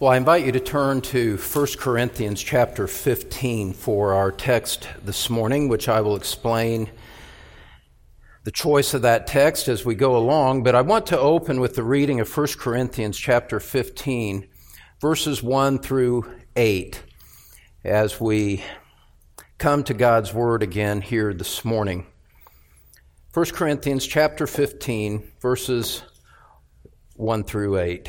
Well, I invite you to turn to 1 Corinthians chapter 15 for our text this morning, which I will explain the choice of that text as we go along, but I want to open with the reading of 1 Corinthians chapter 15, verses 1 through 8, as we come to God's Word again here this morning. 1 Corinthians chapter 15, verses 1 through 8.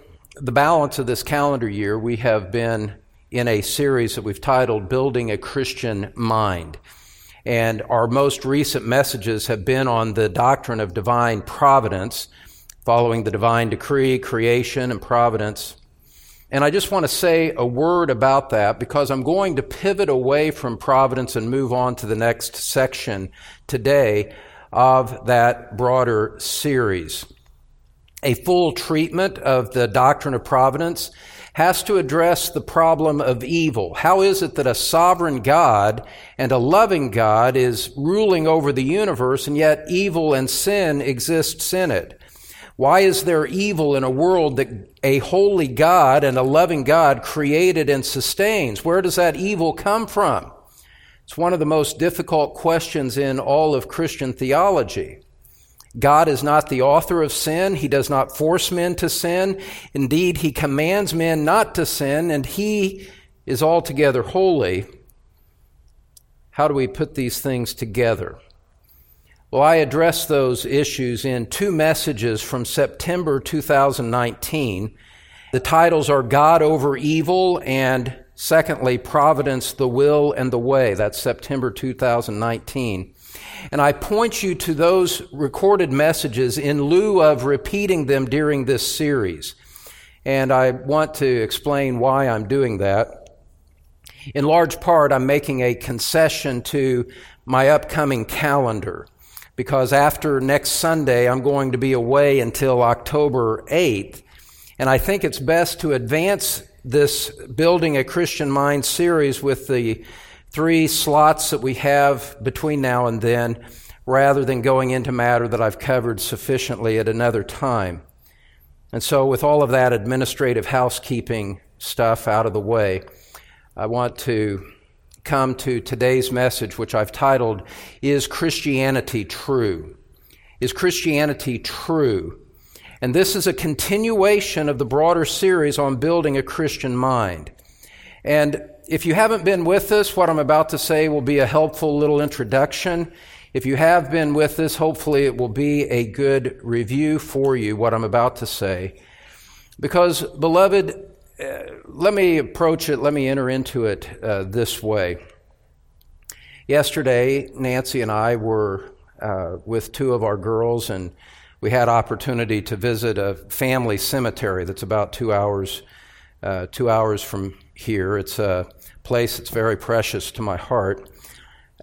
the balance of this calendar year, we have been in a series that we've titled Building a Christian Mind. And our most recent messages have been on the doctrine of divine providence, following the divine decree, creation, and providence. And I just want to say a word about that because I'm going to pivot away from providence and move on to the next section today of that broader series. A full treatment of the doctrine of providence has to address the problem of evil. How is it that a sovereign God and a loving God is ruling over the universe, and yet evil and sin exists in it? Why is there evil in a world that a holy God and a loving God created and sustains? Where does that evil come from? It's one of the most difficult questions in all of Christian theology. God is not the author of sin. He does not force men to sin. Indeed, he commands men not to sin, and he is altogether holy. How do we put these things together? Well, I addressed those issues in two messages from September 2019. The titles are God Over Evil and, secondly, Providence, the Will, and the Way. That's September 2019. And I point you to those recorded messages in lieu of repeating them during this series. And I want to explain why I'm doing that. In large part, I'm making a concession to my upcoming calendar, because after next Sunday, I'm going to be away until October 8th. And I think it's best to advance this Building a Christian Mind series with the three slots that we have between now and then, rather than going into matter that I've covered sufficiently at another time. And so with all of that administrative housekeeping stuff out of the way, I want to come to today's message, which I've titled, Is Christianity True? Is Christianity True? And this is a continuation of the broader series on building a Christian mind. And if you haven't been with us, what I'm about to say will be a helpful little introduction. If you have been with us, hopefully it will be a good review for you, what I'm about to say. Because, beloved, let me approach it, let me enter into it this way. Yesterday, Nancy and I were with two of our girls, and we had opportunity to visit a family cemetery that's about 2 hours from here. It's a place that's very precious to my heart.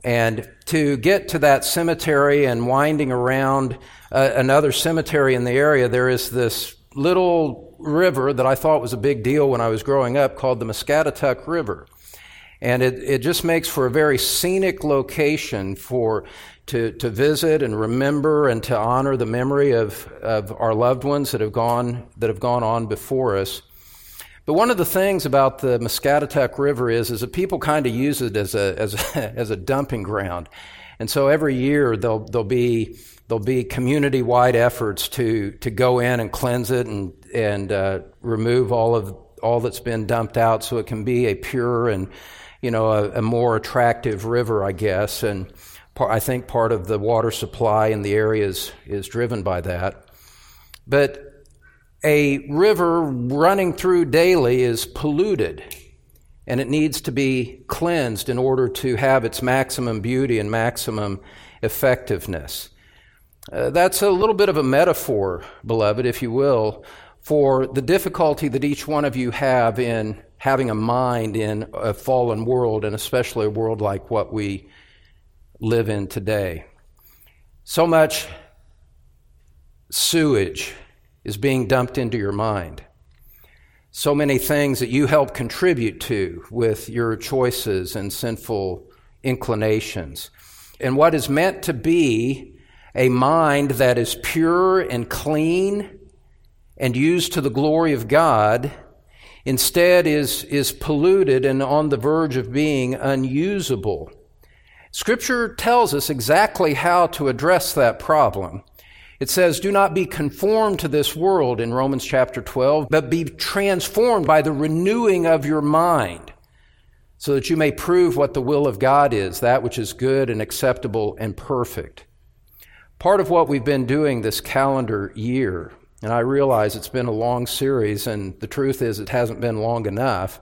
And to get to that cemetery and winding around another cemetery in the area, there is this little river that I thought was a big deal when I was growing up called the Muscatatuck River. And it just makes for a very scenic location to visit and remember and to honor the memory of our loved ones that have gone on before us. But one of the things about the Muscatatuck River is that people kind of use it as a dumping ground, and so every year there'll be community-wide efforts to go in and cleanse it and remove all that's been dumped out, so it can be a pure and you know, a more attractive river, I guess, and I think part of the water supply in the area is driven by that. But a river running through daily is polluted, and it needs to be cleansed in order to have its maximum beauty and maximum effectiveness. That's a little bit of a metaphor, beloved, if you will, for the difficulty that each one of you have in having a mind in a fallen world, and especially a world like what we live in today. So much sewage is being dumped into your mind. So many things that you help contribute to with your choices and sinful inclinations. And what is meant to be a mind that is pure and clean and used to the glory of God instead is polluted and on the verge of being unusable. Scripture tells us exactly how to address that problem. It says, do not be conformed to this world in Romans chapter 12, but be transformed by the renewing of your mind, so that you may prove what the will of God is, that which is good and acceptable and perfect. Part of what we've been doing this calendar year, and I realize it's been a long series, and the truth is it hasn't been long enough.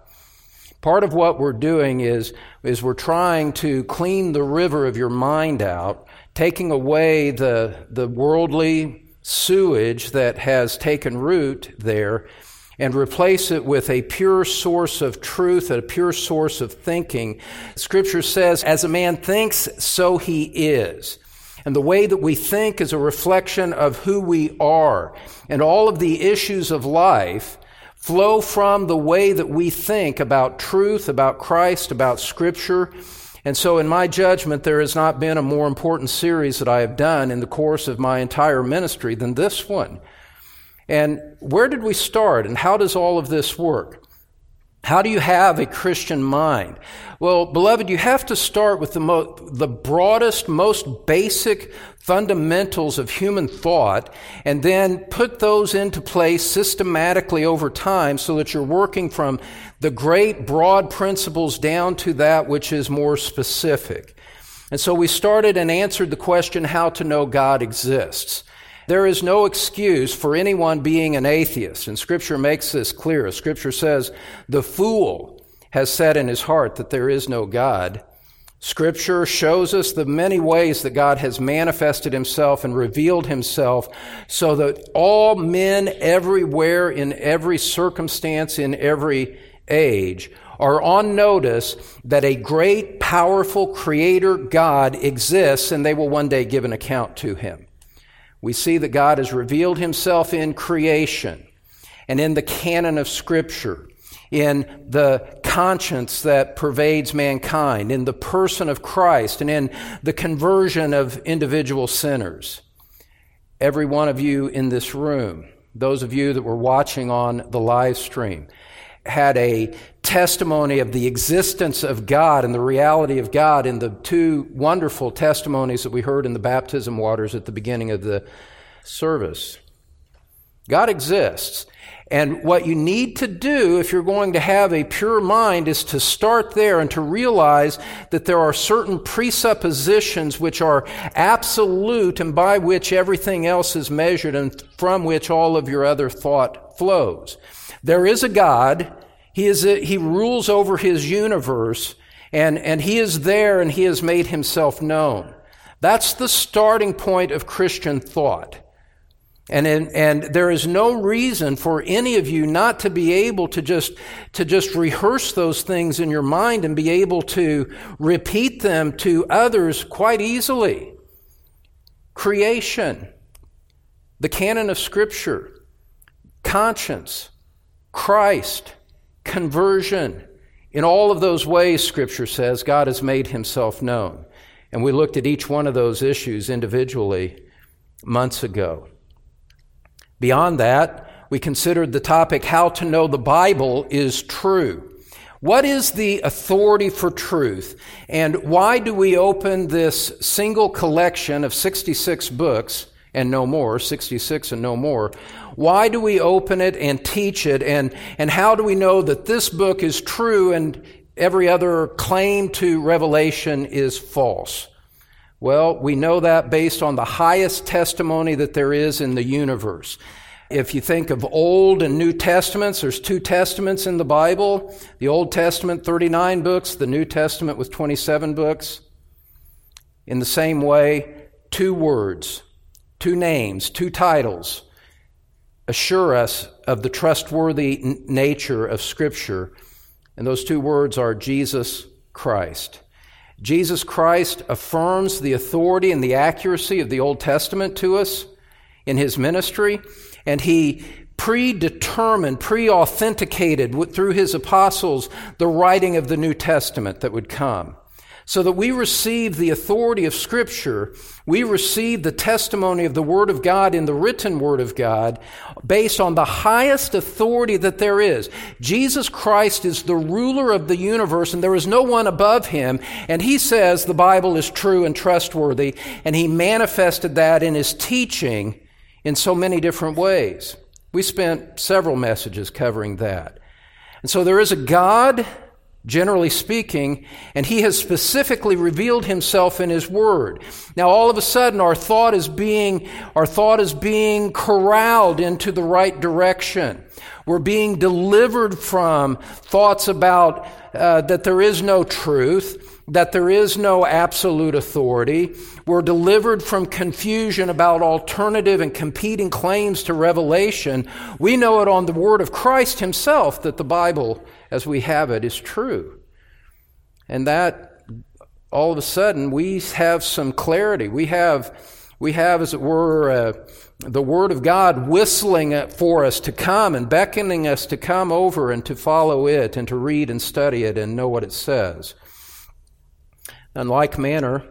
Part of what we're doing is we're trying to clean the river of your mind out, taking away the worldly sewage that has taken root there and replace it with a pure source of truth, a pure source of thinking. Scripture says, as a man thinks, so he is. And the way that we think is a reflection of who we are. And all of the issues of life flow from the way that we think about truth, about Christ, about Scripture. And so in my judgment, there has not been a more important series that I have done in the course of my entire ministry than this one. And where did we start, and how does all of this work? How do you have a Christian mind? Well, beloved, you have to start with the broadest, most basic fundamentals of human thought, and then put those into place systematically over time so that you're working from the great, broad principles down to that which is more specific. And so we started and answered the question, how to know God exists. There is no excuse for anyone being an atheist, and Scripture makes this clear. Scripture says, the fool has said in his heart that there is no God. Scripture shows us the many ways that God has manifested himself and revealed himself so that all men everywhere, in every circumstance, in every age, are on notice that a great, powerful creator God exists, and they will one day give an account to him. We see that God has revealed himself in creation and in the canon of Scripture, in the conscience that pervades mankind, in the person of Christ, and in the conversion of individual sinners. Every one of you in this room, those of you that were watching on the live stream, had a testimony of the existence of God and the reality of God in the two wonderful testimonies that we heard in the baptism waters at the beginning of the service. God exists. And what you need to do if you're going to have a pure mind is to start there and to realize that there are certain presuppositions which are absolute and by which everything else is measured and from which all of your other thought flows. There is a God. He rules over his universe, and he is there, and he has made himself known. That's the starting point of Christian thought. And there is no reason for any of you not to be able to just rehearse those things in your mind and be able to repeat them to others quite easily. Creation, the canon of Scripture, conscience, Christ, conversion. In all of those ways, Scripture says, God has made himself known. And we looked at each one of those issues individually months ago. Beyond that, we considered the topic, how to know the Bible is true. What is the authority for truth? And why do we open this single collection of 66 books and no more, 66 and no more? Why do we open it and teach it, and how do we know that this book is true and every other claim to revelation is false. Well, we know that based on the highest testimony that there is in the universe. If you think of Old and New Testaments, there's two testaments in the Bible. The Old Testament, 39 books. The New Testament with 27 books. In the same way, two words, two names, two titles assure us of the trustworthy nature of Scripture. And those two words are Jesus Christ. Jesus Christ affirms the authority and the accuracy of the Old Testament to us in his ministry, and he predetermined, pre-authenticated through his apostles the writing of the New Testament that would come. So that we receive the authority of Scripture, we receive the testimony of the Word of God in the written Word of God based on the highest authority that there is. Jesus Christ is the ruler of the universe, and there is no one above him, and he says the Bible is true and trustworthy, and he manifested that in his teaching in so many different ways. We spent several messages covering that. And so there is a God, generally speaking, and he has specifically revealed himself in his word. Now, all of a sudden, our thought is being corralled into the right direction. We're being delivered from thoughts about that there is no truth, that there is no absolute authority. We're delivered from confusion about alternative and competing claims to revelation. We know it on the word of Christ himself that the Bible as we have it is true. And that, all of a sudden, we have some clarity. We have, as it were, the Word of God whistling for us to come and beckoning us to come over and to follow it and to read and study it and know what it says. In like manner,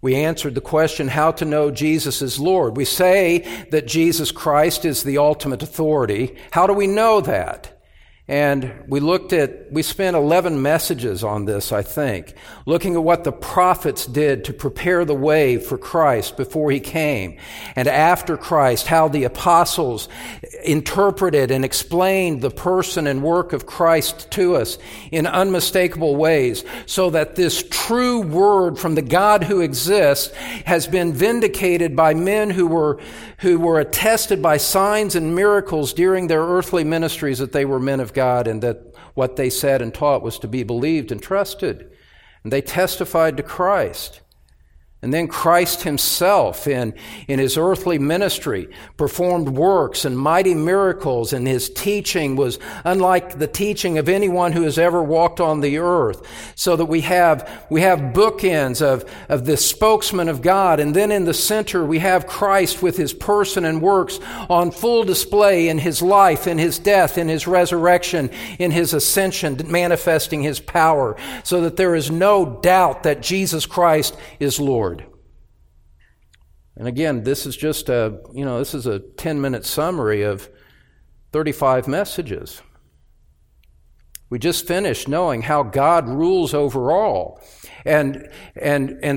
we answered the question, how to know Jesus is Lord. We say that Jesus Christ is the ultimate authority. How do we know that? And we spent 11 messages on this, I think, looking at what the prophets did to prepare the way for Christ before he came, and after Christ, how the apostles interpreted and explained the person and work of Christ to us in unmistakable ways, so that this true word from the God who exists has been vindicated by men who were attested by signs and miracles during their earthly ministries that they were men of God, and that what they said and taught was to be believed and trusted. And they testified to Christ. And then Christ himself in his earthly ministry performed works and mighty miracles, and his teaching was unlike the teaching of anyone who has ever walked on the earth. So that we have bookends of the spokesman of God, and then in the center we have Christ with his person and works on full display in his life, in his death, in his resurrection, in his ascension, manifesting his power, so that there is no doubt that Jesus Christ is Lord. And again, this is just a 10-minute summary of 35 messages. We just finished knowing how God rules over all, and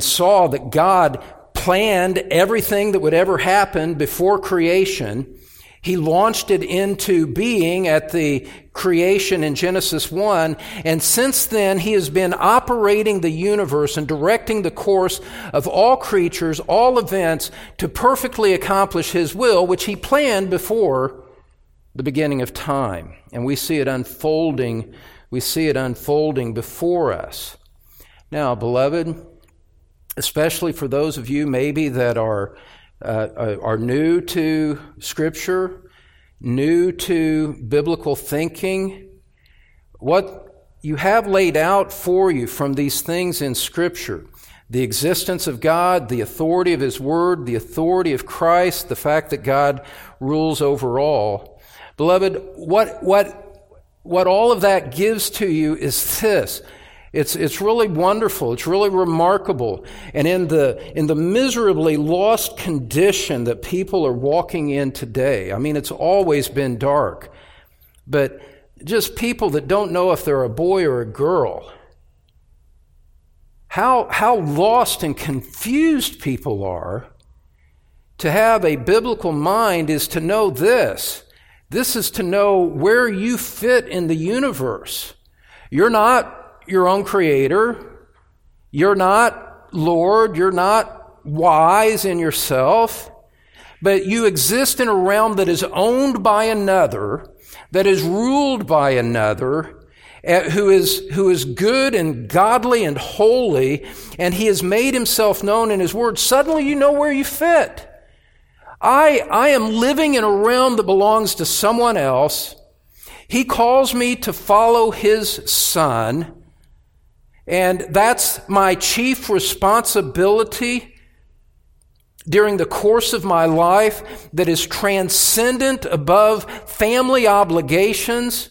saw that God planned everything that would ever happen before creation. He launched it into being at the creation in Genesis 1, and since then he has been operating the universe and directing the course of all creatures, all events, to perfectly accomplish his will, which he planned before the beginning of time. And we see it unfolding. We see it unfolding before us. Now, beloved, especially for those of you maybe that are new to Scripture, new to biblical thinking, what you have laid out for you from these things in Scripture, the existence of God, the authority of his word, the authority of Christ, the fact that God rules over all. Beloved, what all of that gives to you is this. It's really wonderful. It's really remarkable. And in the miserably lost condition that people are walking in today, I mean, it's always been dark, but just people that don't know if they're a boy or a girl. How lost and confused people are. To have a biblical mind is to know this. This is to know where you fit in the universe. You're not your own creator. You're not Lord. You're not wise in yourself. But you exist in a realm that is owned by another, that is ruled by another, who is good and godly and holy, and he has made himself known in his word. Suddenly you know where you fit. I am living in a realm that belongs to someone else. He calls me to follow his son, and that's my chief responsibility during the course of my life that is transcendent above family obligations,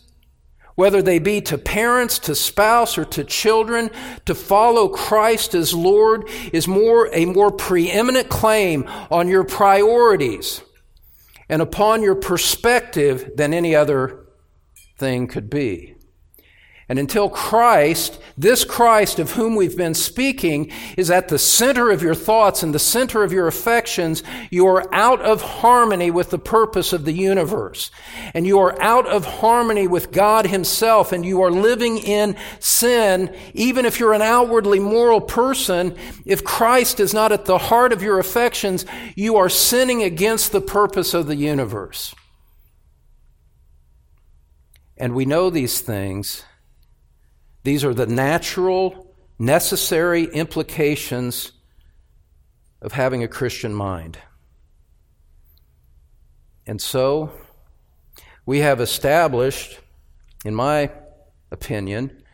whether they be to parents, to spouse, or to children. To follow Christ as Lord is a more preeminent claim on your priorities and upon your perspective than any other thing could be. And until Christ, this Christ of whom we've been speaking, is at the center of your thoughts and the center of your affections, you are out of harmony with the purpose of the universe. And you are out of harmony with God himself, and you are living in sin, even if you're an outwardly moral person. If Christ is not at the heart of your affections, you are sinning against the purpose of the universe. And we know these things. These are the natural, necessary implications of having a Christian mind. And so, we have established, in my opinion,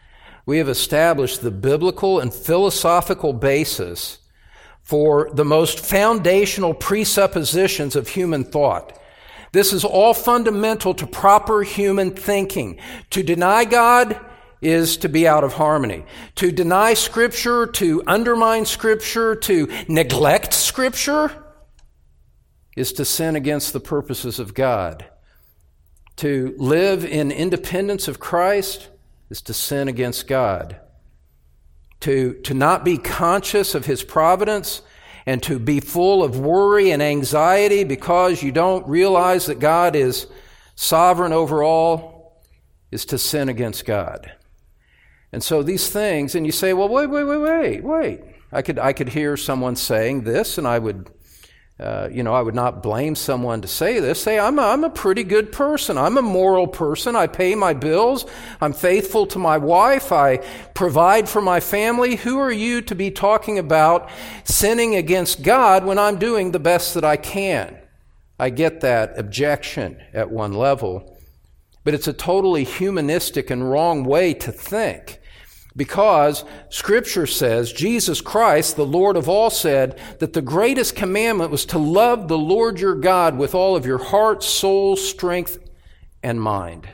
we have established the biblical and philosophical basis for the most foundational presuppositions of human thought. This is all fundamental to proper human thinking. To deny God is to be out of harmony. To deny Scripture, to undermine Scripture, to neglect Scripture is to sin against the purposes of God. To live in independence of Christ is to sin against God. To not be conscious of his providence and to be full of worry and anxiety because you don't realize that God is sovereign over all is to sin against God. And so these things, and you say, well, wait. I could hear someone saying this, and I would, I would not blame someone to say this. Say, I'm a pretty good person. I'm a moral person. I pay my bills. I'm faithful to my wife. I provide for my family. Who are you to be talking about sinning against God when I'm doing the best that I can? I get that objection at one level. But it's a totally humanistic and wrong way to think, because Scripture says, Jesus Christ, the Lord of all, said that the greatest commandment was to love the Lord your God with all of your heart, soul, strength, and mind.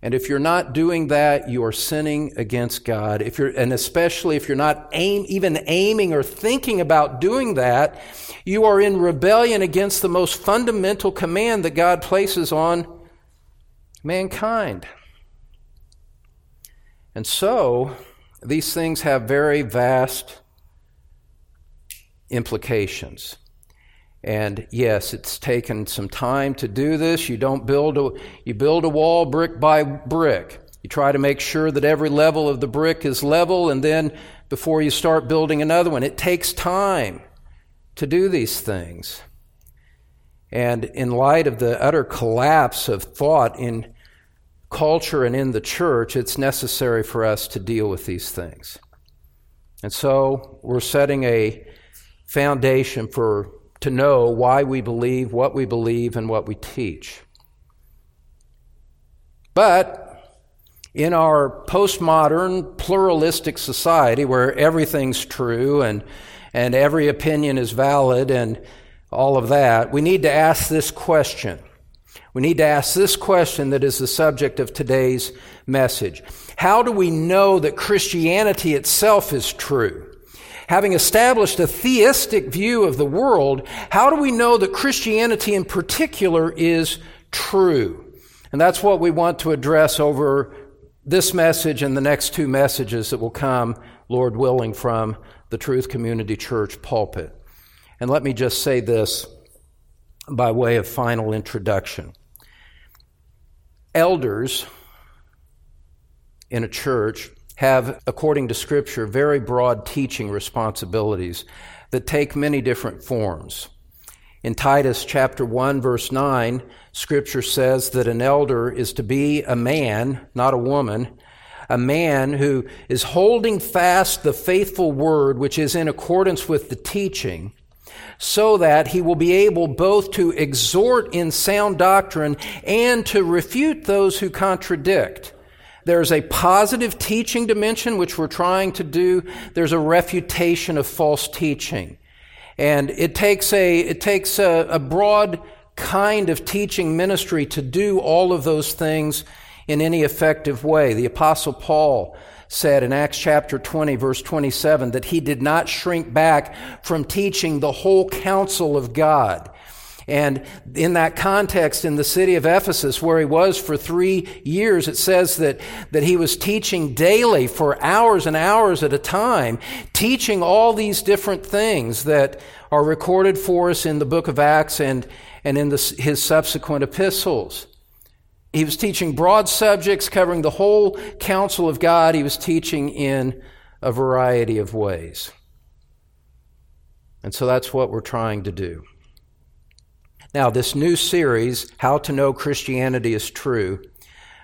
And if you're not doing that, you are sinning against God. And especially if you're not even aiming or thinking about doing that, you are in rebellion against the most fundamental command that God places on mankind. And so, these things have very vast implications. And yes, it's taken some time to do this. You build a wall brick by brick. You try to make sure that every level of the brick is level, and then before you start building another one, it takes time to do these things. And in light of the utter collapse of thought in culture and in the church, it's necessary for us to deal with these things. And so we're setting a foundation to know why we believe, what we believe, and what we teach. But in our postmodern, pluralistic society where everything's true and every opinion is valid and all of that, we need to ask this question. We need to ask this question that is the subject of today's message. How do we know that Christianity itself is true? Having established a theistic view of the world, how do we know that Christianity in particular is true? And that's what we want to address over this message and the next two messages that will come, Lord willing, from the Truth Community Church pulpit. And let me just say this by way of final introduction. Elders in a church have, according to Scripture, very broad teaching responsibilities that take many different forms. In Titus chapter 1, verse 9, Scripture says that an elder is to be a man, not a woman, a man who is holding fast the faithful word which is in accordance with the teaching, so that he will be able both to exhort in sound doctrine and to refute those who contradict. There's a positive teaching dimension, which we're trying to do. There's a refutation of false teaching. And it takes a broad kind of teaching ministry to do all of those things in any effective way. The Apostle Paul said in Acts chapter 20, verse 27, that he did not shrink back from teaching the whole counsel of God. And in that context, in the city of Ephesus, where he was for 3 years, it says that he was teaching daily for hours and hours at a time, teaching all these different things that are recorded for us in the book of Acts and in his subsequent epistles. He was teaching broad subjects, covering the whole counsel of God. He was teaching in a variety of ways. And so that's what we're trying to do. Now, this new series, How to Know Christianity is True,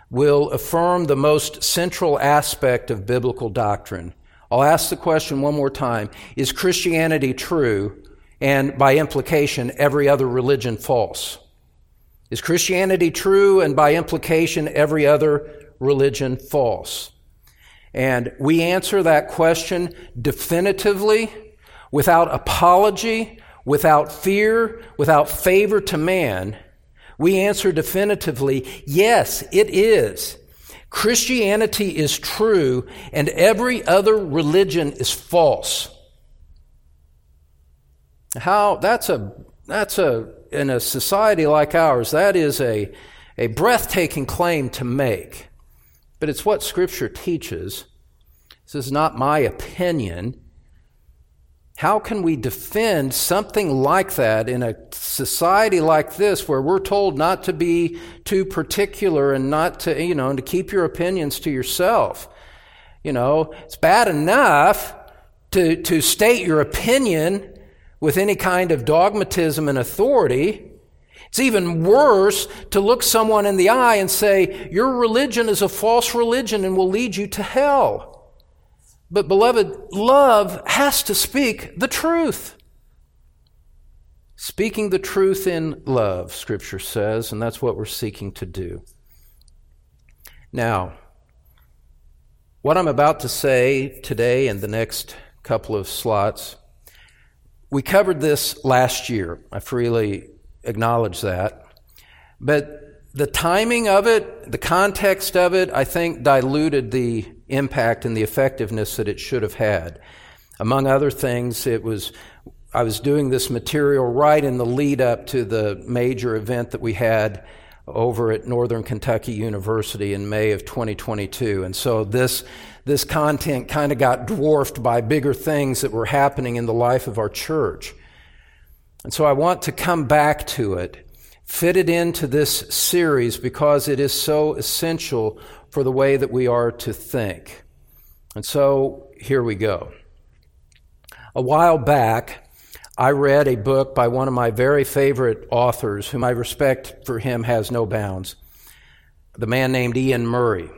will affirm the most central aspect of biblical doctrine. I'll ask the question one more time. Is Christianity true, and by implication, every other religion false? Is Christianity true, and by implication, every other religion false? And we answer that question definitively, without apology, without fear, without favor to man. We answer definitively, yes, it is. Christianity is true, and every other religion is false. How? In a society like ours, that is a breathtaking claim to make. But it's what Scripture teaches. This is not my opinion. How can we defend something like that in a society like this, where we're told not to be too particular and not to, and to keep your opinions to yourself? It's bad enough to state your opinion with any kind of dogmatism and authority. It's even worse to look someone in the eye and say, your religion is a false religion and will lead you to hell. But, beloved, love has to speak the truth. Speaking the truth in love, Scripture says, and that's what we're seeking to do. Now, what I'm about to say today and the next couple of slots, we covered this last year. I freely acknowledge that. But the timing of it, the context of it, I think diluted the impact and the effectiveness that it should have had. Among other things, I was doing this material right in the lead up to the major event that we had over at Northern Kentucky University in May of 2022. And so this content kind of got dwarfed by bigger things that were happening in the life of our church. And so I want to come back to it, fit it into this series, because it is so essential for the way that we are to think. And so, here we go. A while back, I read a book by one of my very favorite authors, whom my respect for him has no bounds, the man named Ian Murray.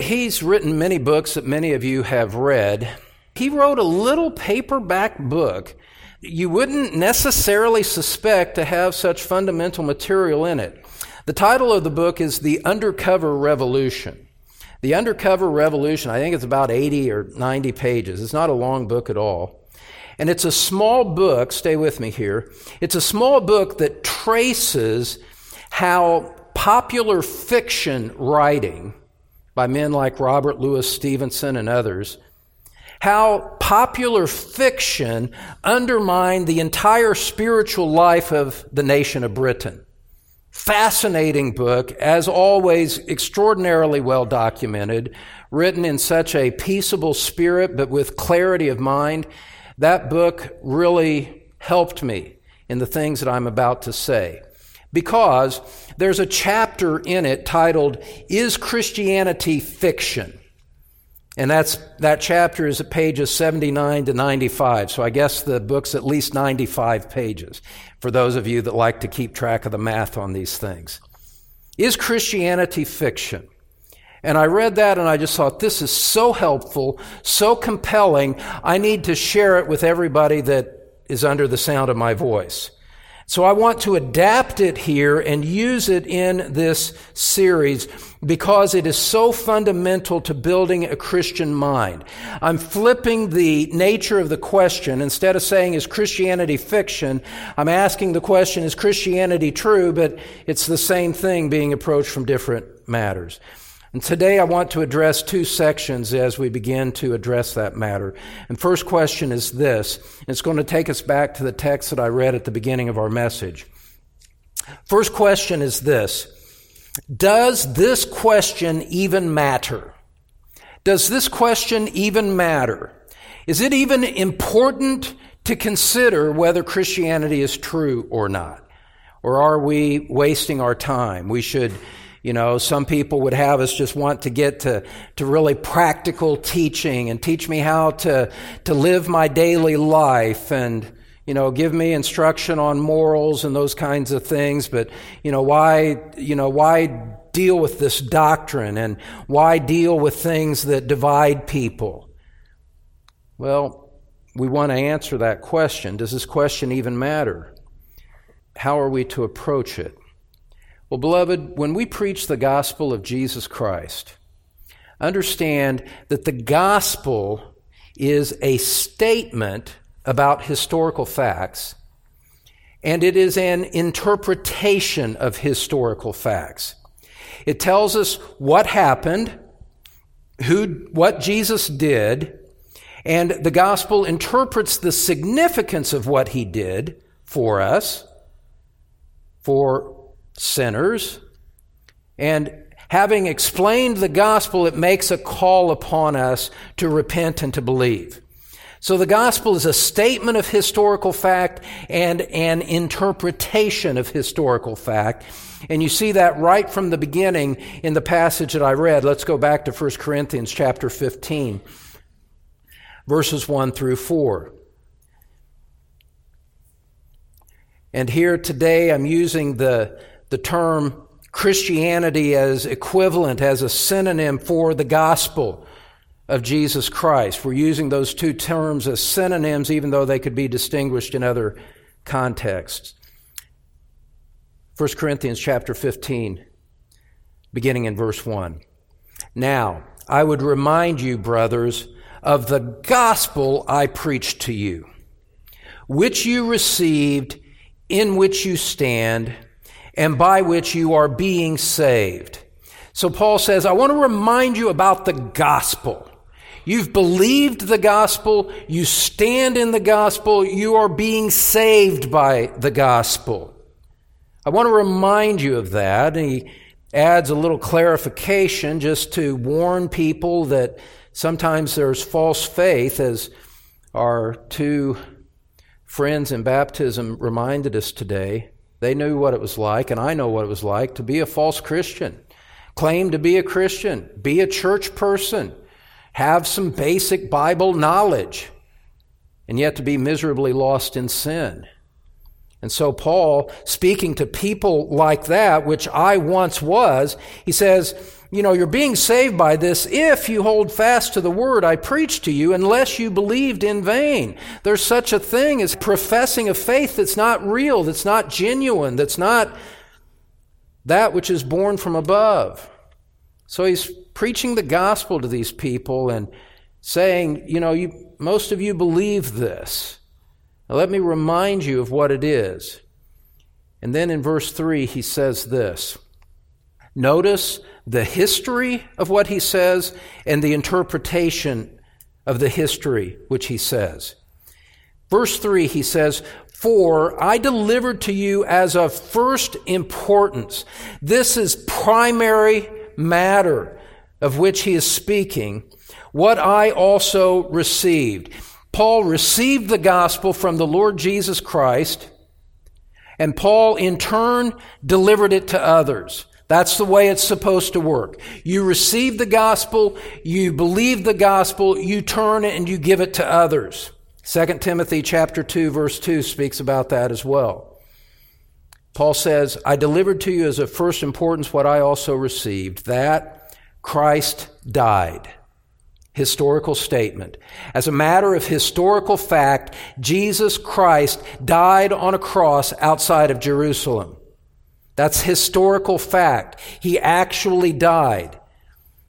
He's written many books that many of you have read. He wrote a little paperback book you wouldn't necessarily suspect to have such fundamental material in it. The title of the book is The Undercover Revolution. The Undercover Revolution, I think it's about 80 or 90 pages. It's not a long book at all. And it's a small book, stay with me here, it's a small book that traces how popular fiction writing by men like Robert Louis Stevenson and others, how popular fiction undermined the entire spiritual life of the nation of Britain. Fascinating book, as always, extraordinarily well documented, written in such a peaceable spirit but with clarity of mind. That book really helped me in the things that I'm about to say, because there's a chapter in it titled, Is Christianity Fiction? And that chapter is at pages 79 to 95. So I guess the book's at least 95 pages, for those of you that like to keep track of the math on these things. Is Christianity fiction? And I read that and I just thought, this is so helpful, so compelling, I need to share it with everybody that is under the sound of my voice. So I want to adapt it here and use it in this series because it is so fundamental to building a Christian mind. I'm flipping the nature of the question. Instead of saying, is Christianity fiction? I'm asking the question, is Christianity true? But it's the same thing being approached from different matters. And today I want to address two sections as we begin to address that matter. And first question is this, and it's going to take us back to the text that I read at the beginning of our message. First question is this, does this question even matter? Does this question even matter? Is it even important to consider whether Christianity is true or not? Or are we wasting our time? We should... You know, some people would have us just want to get to really practical teaching and teach me how to live my daily life and, you know, give me instruction on morals and those kinds of things. But, why deal with this doctrine and why deal with things that divide people? Well, we want to answer that question. Does this question even matter? How are we to approach it? Well, beloved, when we preach the gospel of Jesus Christ, understand that the gospel is a statement about historical facts, and it is an interpretation of historical facts. It tells us what happened, what Jesus did, and the gospel interprets the significance of what he did for us, for sinners, and having explained the gospel, it makes a call upon us to repent and to believe. So the gospel is a statement of historical fact and an interpretation of historical fact. And you see that right from the beginning in the passage that I read. Let's go back to 1 Corinthians chapter 15, verses 1 through 4. And here today I'm using the term Christianity as equivalent, as a synonym for the gospel of Jesus Christ. We're using those two terms as synonyms, even though they could be distinguished in other contexts. 1 Corinthians chapter 15, beginning in verse 1. Now, I would remind you, brothers, of the gospel I preached to you, which you received, in which you stand, and by which you are being saved. So Paul says, I want to remind you about the gospel. You've believed the gospel, you stand in the gospel, you are being saved by the gospel. I want to remind you of that. And he adds a little clarification just to warn people that sometimes there's false faith, as our two friends in baptism reminded us today. They knew what it was like, and I know what it was like, to be a false Christian, claim to be a Christian, be a church person, have some basic Bible knowledge, and yet to be miserably lost in sin. And so Paul, speaking to people like that, which I once was, he says, you know, you're being saved by this if you hold fast to the word I preached to you, unless you believed in vain. There's such a thing as professing a faith that's not real, that's not genuine, that's not that which is born from above. So he's preaching the gospel to these people and saying, you know, most of you believe this. Now, let me remind you of what it is. And then in verse 3, he says this. Notice the history of what he says and the interpretation of the history which he says. Verse 3, he says, For I delivered to you as of first importance. This is primary matter of which he is speaking, what I also received. Paul received the gospel from the Lord Jesus Christ, and Paul in turn delivered it to others. That's the way it's supposed to work. You receive the gospel, you believe the gospel, you turn it and you give it to others. 2 Timothy chapter 2, verse 2 speaks about that as well. Paul says, I delivered to you as of first importance what I also received, that Christ died. Historical statement. As a matter of historical fact, Jesus Christ died on a cross outside of Jerusalem. That's historical fact. He actually died.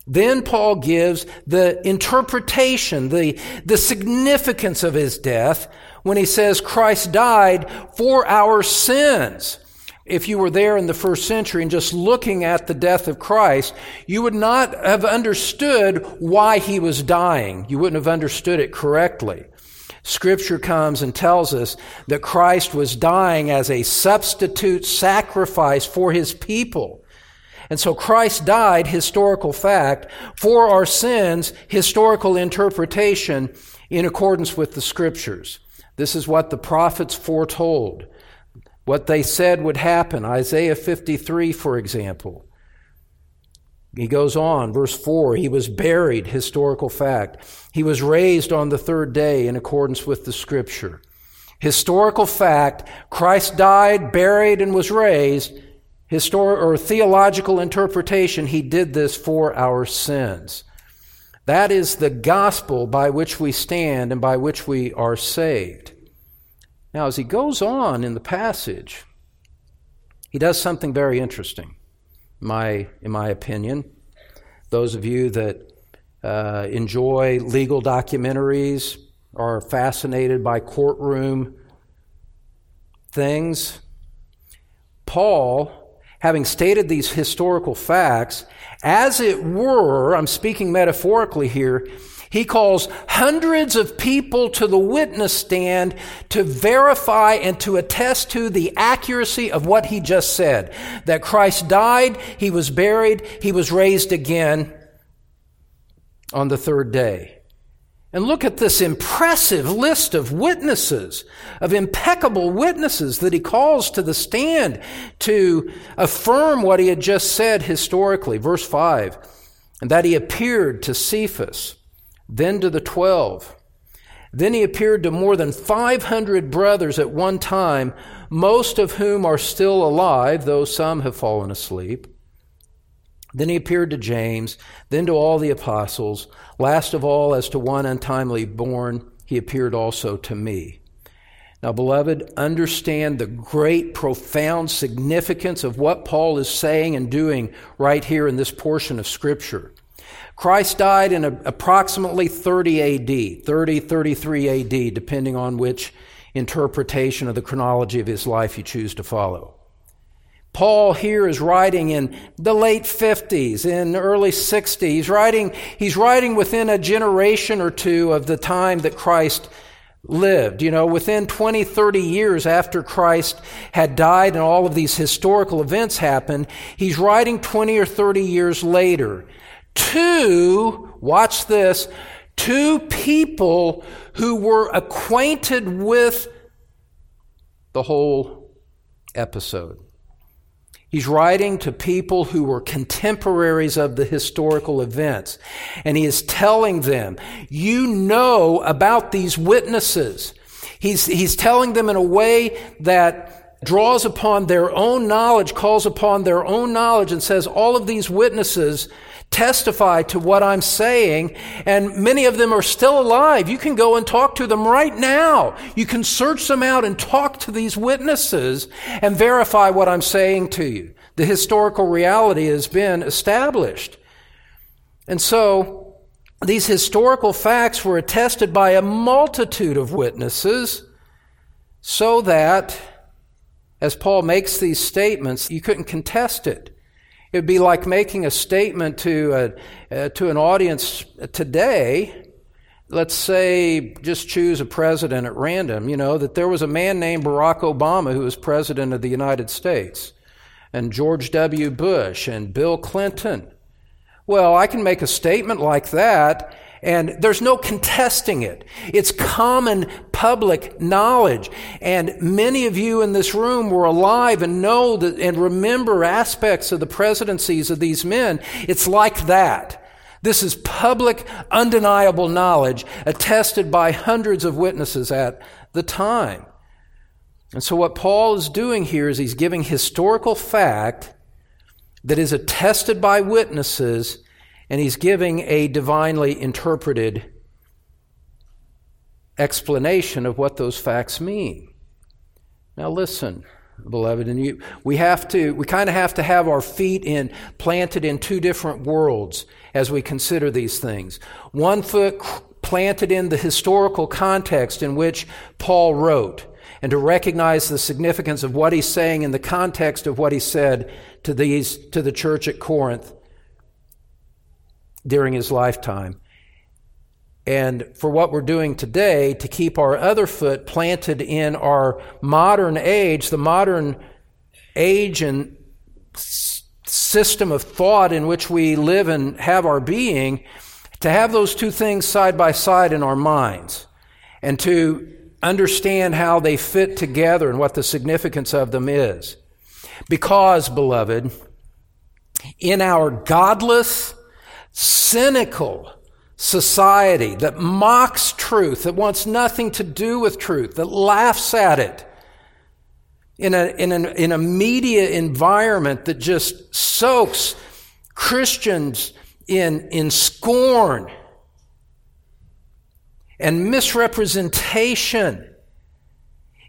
Then Paul gives the interpretation, the significance of his death when he says Christ died for our sins. If you were there in the first century and just looking at the death of Christ, you would not have understood why he was dying. You wouldn't have understood it correctly. Scripture comes and tells us that Christ was dying as a substitute sacrifice for his people. And so Christ died, historical fact, for our sins, historical interpretation in accordance with the Scriptures. This is what the prophets foretold, what they said would happen. Isaiah 53, for example. He goes on, verse 4, he was buried, historical fact. He was raised on the third day in accordance with the Scripture. Historical fact, Christ died, buried, and was raised. Theological interpretation, he did this for our sins. That is the gospel by which we stand and by which we are saved. Now, as he goes on in the passage, he does something very interesting. In my opinion, those of you that enjoy legal documentaries, are fascinated by courtroom things, Paul, having stated these historical facts, as it were, I'm speaking metaphorically here, he calls hundreds of people to the witness stand to verify and to attest to the accuracy of what he just said, that Christ died, he was buried, he was raised again on the third day. And look at this impressive list of witnesses, of impeccable witnesses that he calls to the stand to affirm what he had just said historically. Verse 5, and that he appeared to Cephas, then to the 12. Then he appeared to more than 500 brothers at one time, most of whom are still alive, though some have fallen asleep. Then he appeared to James, then to all the apostles. Last of all, as to one untimely born, he appeared also to me. Now, beloved, understand the great, profound significance of what Paul is saying and doing right here in this portion of Scripture. Christ died in approximately 33 AD, depending on which interpretation of the chronology of his life you choose to follow. Paul here is writing in the late 50s, in the early 60s. He's writing within a generation or two of the time that Christ lived, within 20, 30 years after Christ had died and all of these historical events happened. He's writing 20 or 30 years later. Two people who were acquainted with the whole episode. He's writing to people who were contemporaries of the historical events. And he is telling them, you know about these witnesses. He's telling them in a way that draws upon their own knowledge, calls upon their own knowledge, and says, all of these witnesses testify to what I'm saying, and many of them are still alive. You can go and talk to them right now. You can search them out and talk to these witnesses and verify what I'm saying to you. The historical reality has been established. And so these historical facts were attested by a multitude of witnesses, so that as Paul makes these statements, you couldn't contest it. It would be like making a statement to an audience today. Let's say, just choose a president at random, that there was a man named Barack Obama who was president of the United States, and George W. Bush, and Bill Clinton. Well, I can make a statement like that, and there's no contesting it. It's common public knowledge. And many of you in this room were alive and know that, and remember aspects of the presidencies of these men. It's like that. This is public, undeniable knowledge attested by hundreds of witnesses at the time. And so what Paul is doing here is he's giving historical fact that is attested by witnesses, and he's giving a divinely interpreted explanation of what those facts mean. Now listen, beloved, and we kind of have to have our feet planted in two different worlds as we consider these things. One foot planted in the historical context in which Paul wrote, and to recognize the significance of what he's saying in the context of what he said to the church at Corinth during his lifetime. And for what we're doing today, to keep our other foot planted in our modern age, the modern age and system of thought in which we live and have our being, to have those two things side by side in our minds, and to understand how they fit together and what the significance of them is. Because, beloved, in our godless, cynical society that mocks truth, that wants nothing to do with truth, that laughs at it, in a media environment that just soaks Christians in scorn and misrepresentation.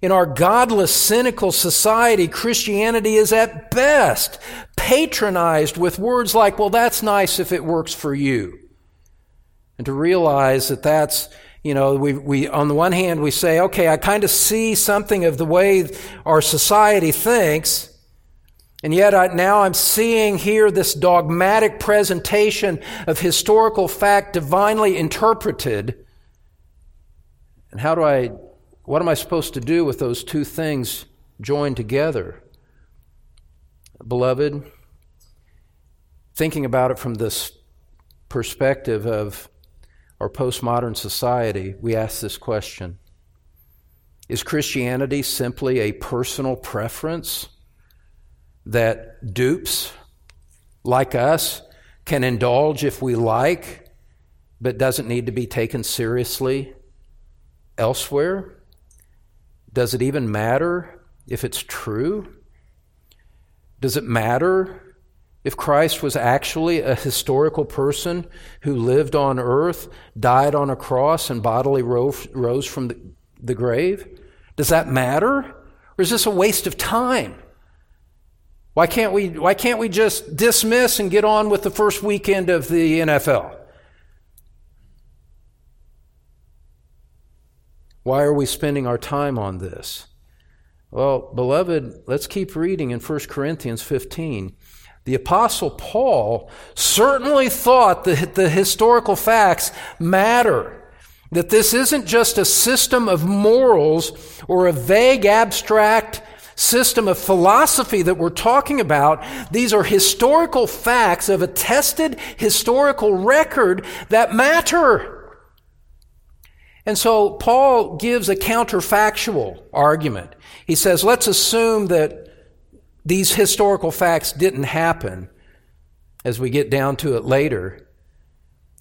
In our godless, cynical society, Christianity is at best patronized with words like, well, that's nice if it works for you. And to realize that that's, we on the one hand we say, okay, I kind of see something of the way our society thinks, and yet now I'm seeing here this dogmatic presentation of historical fact divinely interpreted. And what am I supposed to do with those two things joined together? Beloved, thinking about it from this perspective of our postmodern society, we ask this question: is Christianity simply a personal preference that dupes like us can indulge if we like, but doesn't need to be taken seriously elsewhere? Does it even matter if it's true? Does it matter if Christ was actually a historical person who lived on earth, died on a cross, and bodily rose from the grave? Does that matter? Or is this a waste of time? Why can't we just dismiss and get on with the first weekend of the NFL? Why are we spending our time on this? Well, beloved, let's keep reading in 1 Corinthians 15. The Apostle Paul certainly thought that the historical facts matter, that this isn't just a system of morals or a vague abstract system of philosophy that we're talking about. These are historical facts of attested historical record that matter. And so Paul gives a counterfactual argument. He says, let's assume that these historical facts didn't happen, as we get down to it later.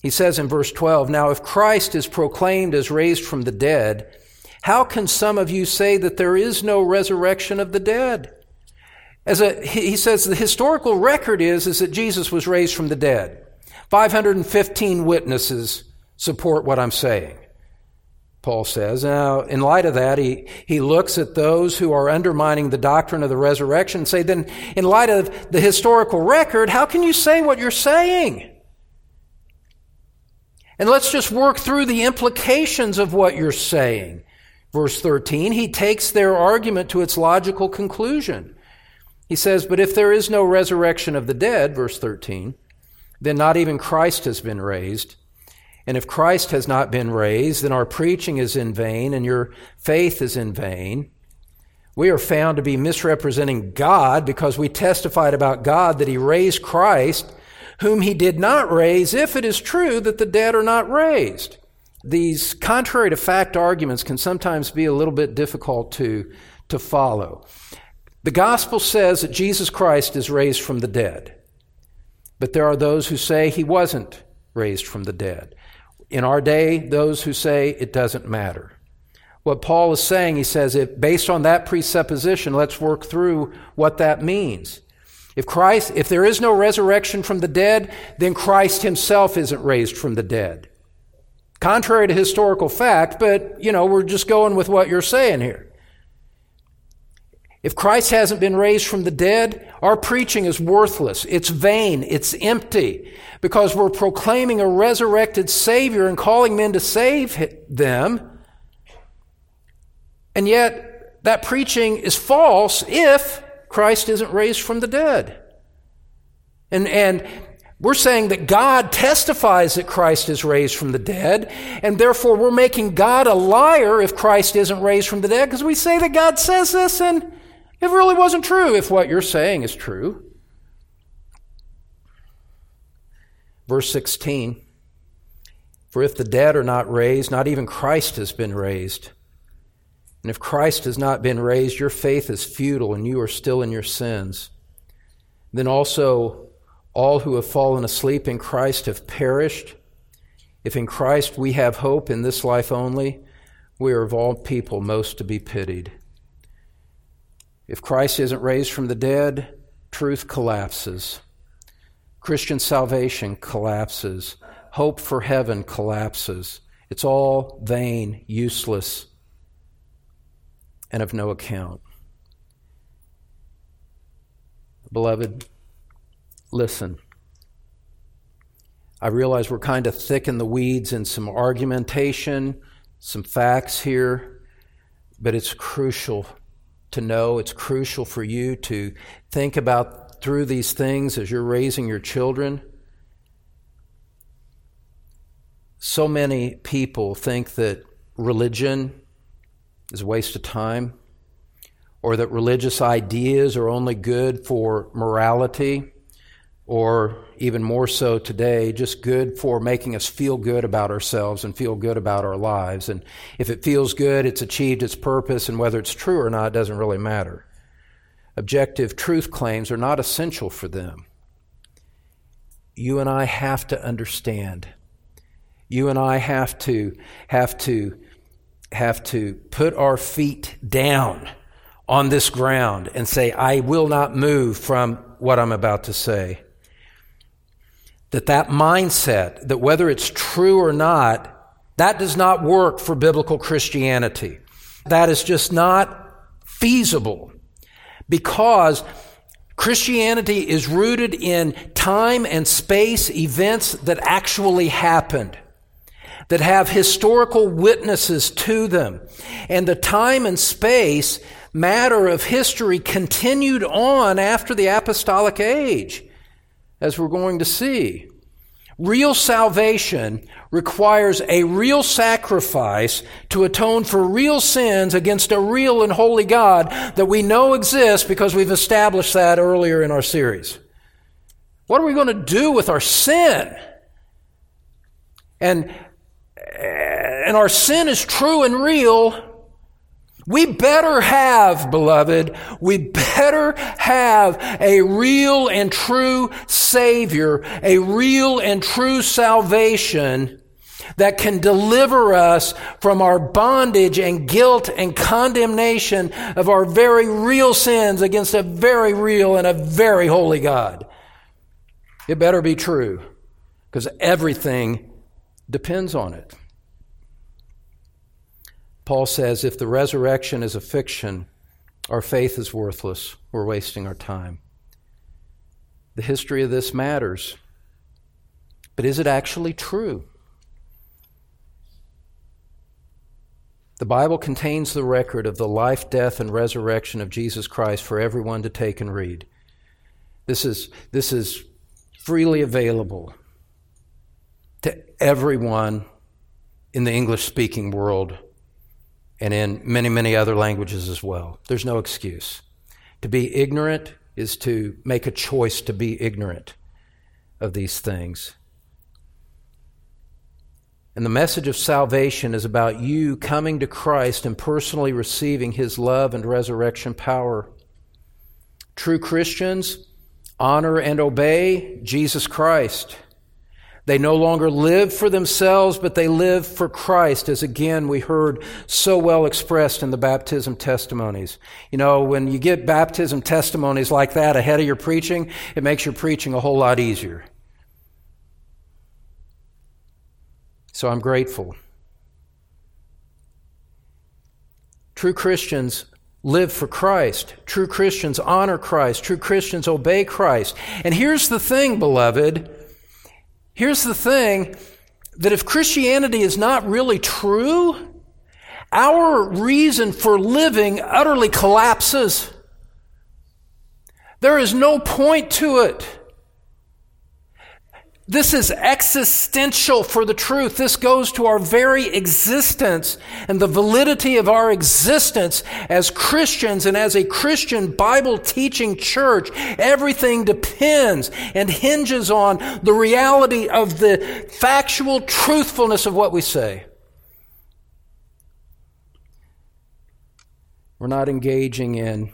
He says in verse 12, now if Christ is proclaimed as raised from the dead, how can some of you say that there is no resurrection of the dead? He says the historical record is that Jesus was raised from the dead. 515 witnesses support what I'm saying, Paul says. Now, in light of that, he looks at those who are undermining the doctrine of the resurrection and say, then, in light of the historical record, how can you say what you're saying? And let's just work through the implications of what you're saying. Verse 13, he takes their argument to its logical conclusion. He says, but if there is no resurrection of the dead, verse 13, then not even Christ has been raised. And if Christ has not been raised, then our preaching is in vain and your faith is in vain. We are found to be misrepresenting God because we testified about God that he raised Christ, whom he did not raise, if it is true that the dead are not raised. these contrary to fact arguments can sometimes be a little bit difficult to follow. The gospel says that Jesus Christ is raised from the dead, but there are those who say he wasn't raised from the dead. In our day, those who say it doesn't matter. What Paul is saying, he says, if based on that presupposition, let's work through what that means. If there is no resurrection from the dead, then Christ himself isn't raised from the dead. Contrary to historical fact, but, we're just going with what you're saying here. If Christ hasn't been raised from the dead, our preaching is worthless. It's vain. It's empty. Because we're proclaiming a resurrected Savior and calling men to save them. And yet, that preaching is false if Christ isn't raised from the dead. And we're saying that God testifies that Christ is raised from the dead, and therefore we're making God a liar if Christ isn't raised from the dead, because we say that God says this, and it really wasn't true if what you're saying is true. Verse 16, for if the dead are not raised, not even Christ has been raised. And if Christ has not been raised, your faith is futile, and you are still in your sins. Then also, all who have fallen asleep in Christ have perished. If in Christ we have hope in this life only, we are of all people most to be pitied. If Christ isn't raised from the dead, truth collapses. Christian salvation collapses. Hope for heaven collapses. It's all vain, useless, and of no account. Beloved, listen, I realize we're kind of thick in the weeds in some argumentation, some facts here, but it's crucial to know. It's crucial for you to think about through these things as you're raising your children. So many people think that religion is a waste of time, or that religious ideas are only good for morality, or even more so today, just good for making us feel good about ourselves and feel good about our lives. And if it feels good, it's achieved its purpose, and whether it's true or not doesn't really matter. Objective truth claims are not essential for them. You and I have to understand. You and I have to put our feet down on this ground and say, I will not move from what I'm about to say. That mindset, that whether it's true or not, that does not work for biblical Christianity. That is just not feasible, because Christianity is rooted in time and space events that actually happened, that have historical witnesses to them. And the time and space matter of history continued on after the apostolic age, as we're going to see. Real salvation requires a real sacrifice to atone for real sins against a real and holy God that we know exists, because we've established that earlier in our series. What are we going to do with our sin? And our sin is true and real. We better have, beloved, a real and true Savior, a real and true salvation that can deliver us from our bondage and guilt and condemnation of our very real sins against a very real and a very holy God. It better be true, because everything depends on it. Paul says, if the resurrection is a fiction, our faith is worthless. We're wasting our time. The history of this matters. But is it actually true? The Bible contains the record of the life, death, and resurrection of Jesus Christ for everyone to take and read. This is freely available to everyone in the English-speaking world, and in many, many other languages as well. There's no excuse. To be ignorant is to make a choice to be ignorant of these things. And the message of salvation is about you coming to Christ and personally receiving His love and resurrection power. True Christians honor and obey Jesus Christ. They no longer live for themselves, but they live for Christ, as again we heard so well expressed in the baptism testimonies. You know, when you get baptism testimonies like that ahead of your preaching, it makes your preaching a whole lot easier. So I'm grateful. True Christians live for Christ. True Christians honor Christ. True Christians obey Christ. And here's the thing, beloved. Here's the thing, that if Christianity is not really true, our reason for living utterly collapses. There is no point to it. This is existential for the truth. This goes to our very existence and the validity of our existence as Christians and as a Christian Bible-teaching church. Everything depends and hinges on the reality of the factual truthfulness of what we say. We're not engaging in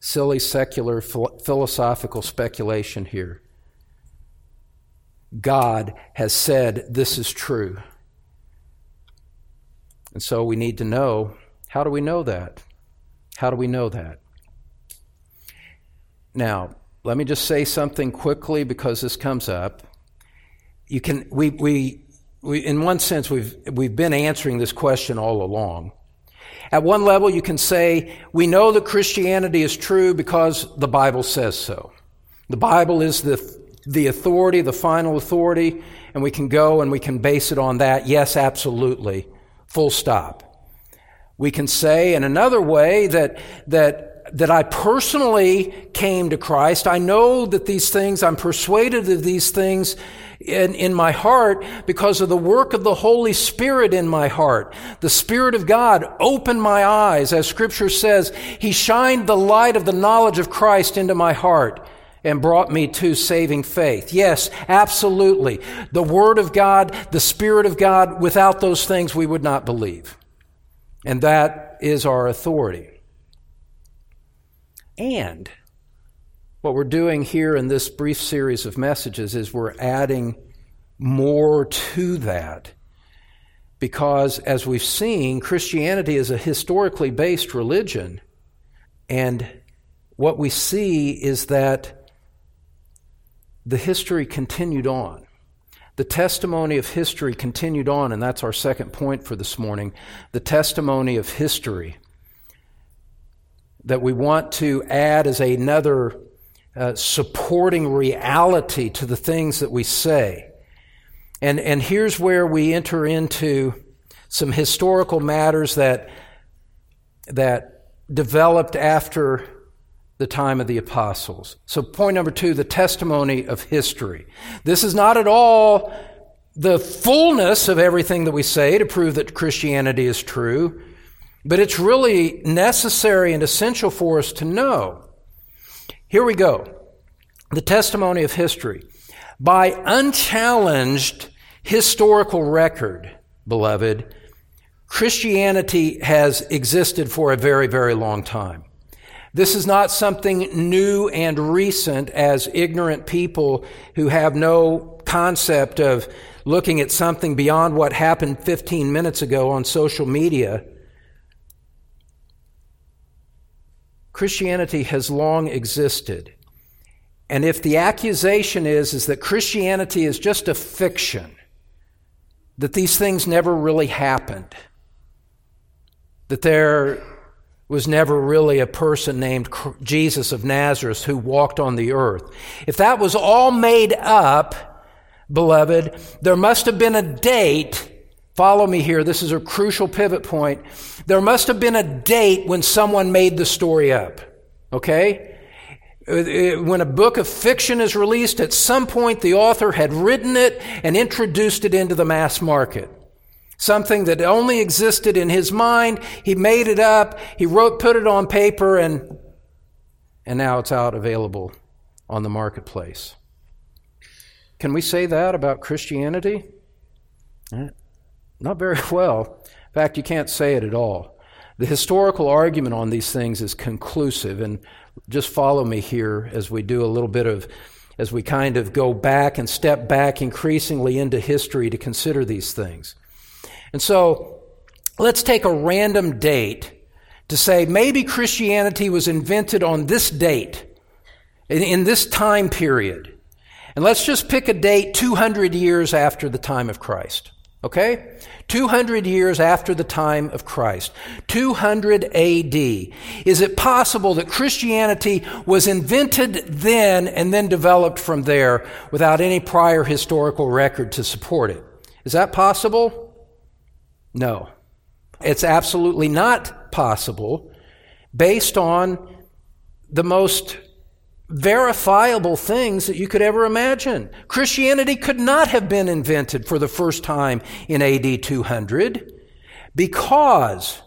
silly secular philosophical speculation here. God has said this is true. And so we need to know, how do we know that? How do we know that? Now, let me just say something quickly because this comes up. You can we in one sense we've been answering this question all along. At one level you can say we know that Christianity is true because the Bible says so. The Bible is the authority, the final authority, and we can go and we can base it on that. Yes, absolutely. Full stop. We can say in another way that I personally came to Christ. I know that these things, I'm persuaded of these things in my heart because of the work of the Holy Spirit in my heart. The Spirit of God opened my eyes. As Scripture says, He shined the light of the knowledge of Christ into my heart and brought me to saving faith. Yes, absolutely. The Word of God, the Spirit of God, without those things we would not believe. And that is our authority. And what we're doing here in this brief series of messages is we're adding more to that. Because as we've seen, Christianity is a historically based religion. And what we see is that the history continued on. The testimony of history continued on, and that's our second point for this morning. The testimony of history that we want to add as another supporting reality to the things that we say. And here's where we enter into some historical matters that developed after the time of the apostles. So point number two, the testimony of history. This is not at all the fullness of everything that we say to prove that Christianity is true, but it's really necessary and essential for us to know. Here we go. The testimony of history. By unchallenged historical record, beloved, Christianity has existed for a very, very long time. This is not something new and recent, as ignorant people who have no concept of looking at something beyond what happened 15 minutes ago on social media. Christianity has long existed. And if the accusation is that Christianity is just a fiction, that these things never really happened, that there was never really a person named Jesus of Nazareth who walked on the earth. If that was all made up, beloved, there must have been a date. Follow me here. This is a crucial pivot point. There must have been a date when someone made the story up. Okay? When a book of fiction is released, at some point the author had written it and introduced it into the mass market. Something that only existed in his mind. He made it up. He wrote, put it on paper, and now it's out available on the marketplace. Can we say that about Christianity? Not very well. In fact, you can't say it at all. The historical argument on these things is conclusive, and just follow me here as we do a little bit of, as we kind of go back and step back increasingly into history to consider these things. And so let's take a random date to say maybe Christianity was invented on this date, in this time period. And let's just pick a date 200 years after the time of Christ. Okay? 200 years after the time of Christ. 200 AD. Is it possible that Christianity was invented then and then developed from there without any prior historical record to support it? Is that possible? No. It's absolutely not possible based on the most verifiable things that you could ever imagine. Christianity could not have been invented for the first time in AD 200 because,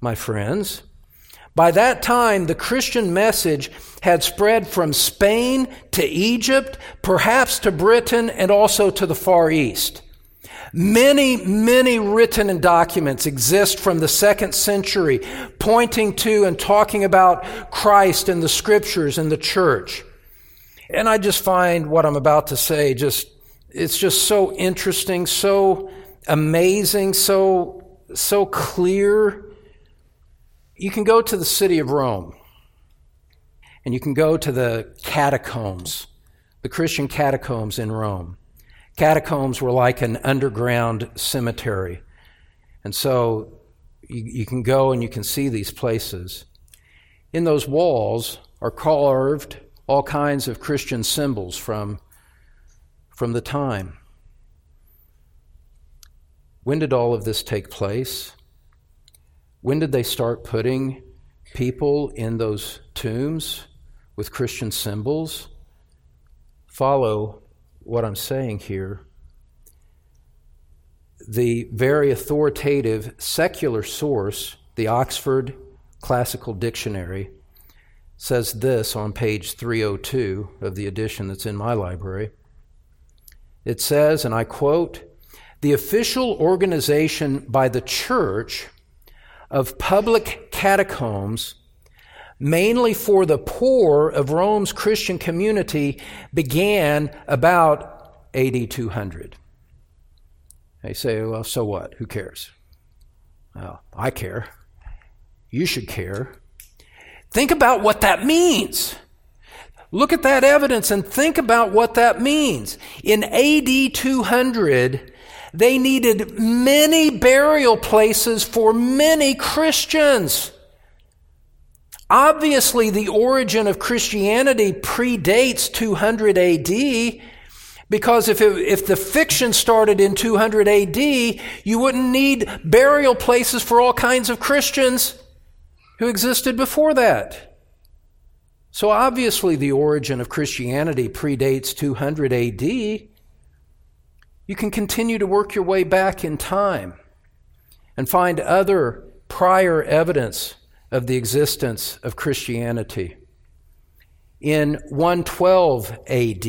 my friends, by that time the Christian message had spread from Spain to Egypt, perhaps to Britain, and also to the Far East. Many, many written and documents exist from the 2nd century pointing to and talking about Christ and the scriptures and the church. And I just find what I'm about to say just, it's just so interesting, so amazing, so clear. You can go to the city of Rome and you can go to the catacombs, the Christian catacombs in Rome. Catacombs were like an underground cemetery. And so you can go and you can see these places. In those walls are carved all kinds of Christian symbols from the time. When did all of this take place? When did they start putting people in those tombs with Christian symbols? Follow what I'm saying here. The very authoritative secular source, the Oxford Classical Dictionary, says this on page 302 of the edition that's in my library. It says, and I quote, "The official organization by the church of public catacombs mainly for the poor of Rome's Christian community began about AD 200. They say, well, so what? Who cares? Well, I care. You should care. Think about what that means. Look at that evidence and think about what that means. In AD 200, they needed many burial places for many Christians. Obviously, the origin of Christianity predates 200 AD, because if the fiction started in 200 AD, you wouldn't need burial places for all kinds of Christians who existed before that. So obviously, the origin of Christianity predates 200 AD. You can continue to work your way back in time and find other prior evidence of the existence of Christianity. In 112 AD,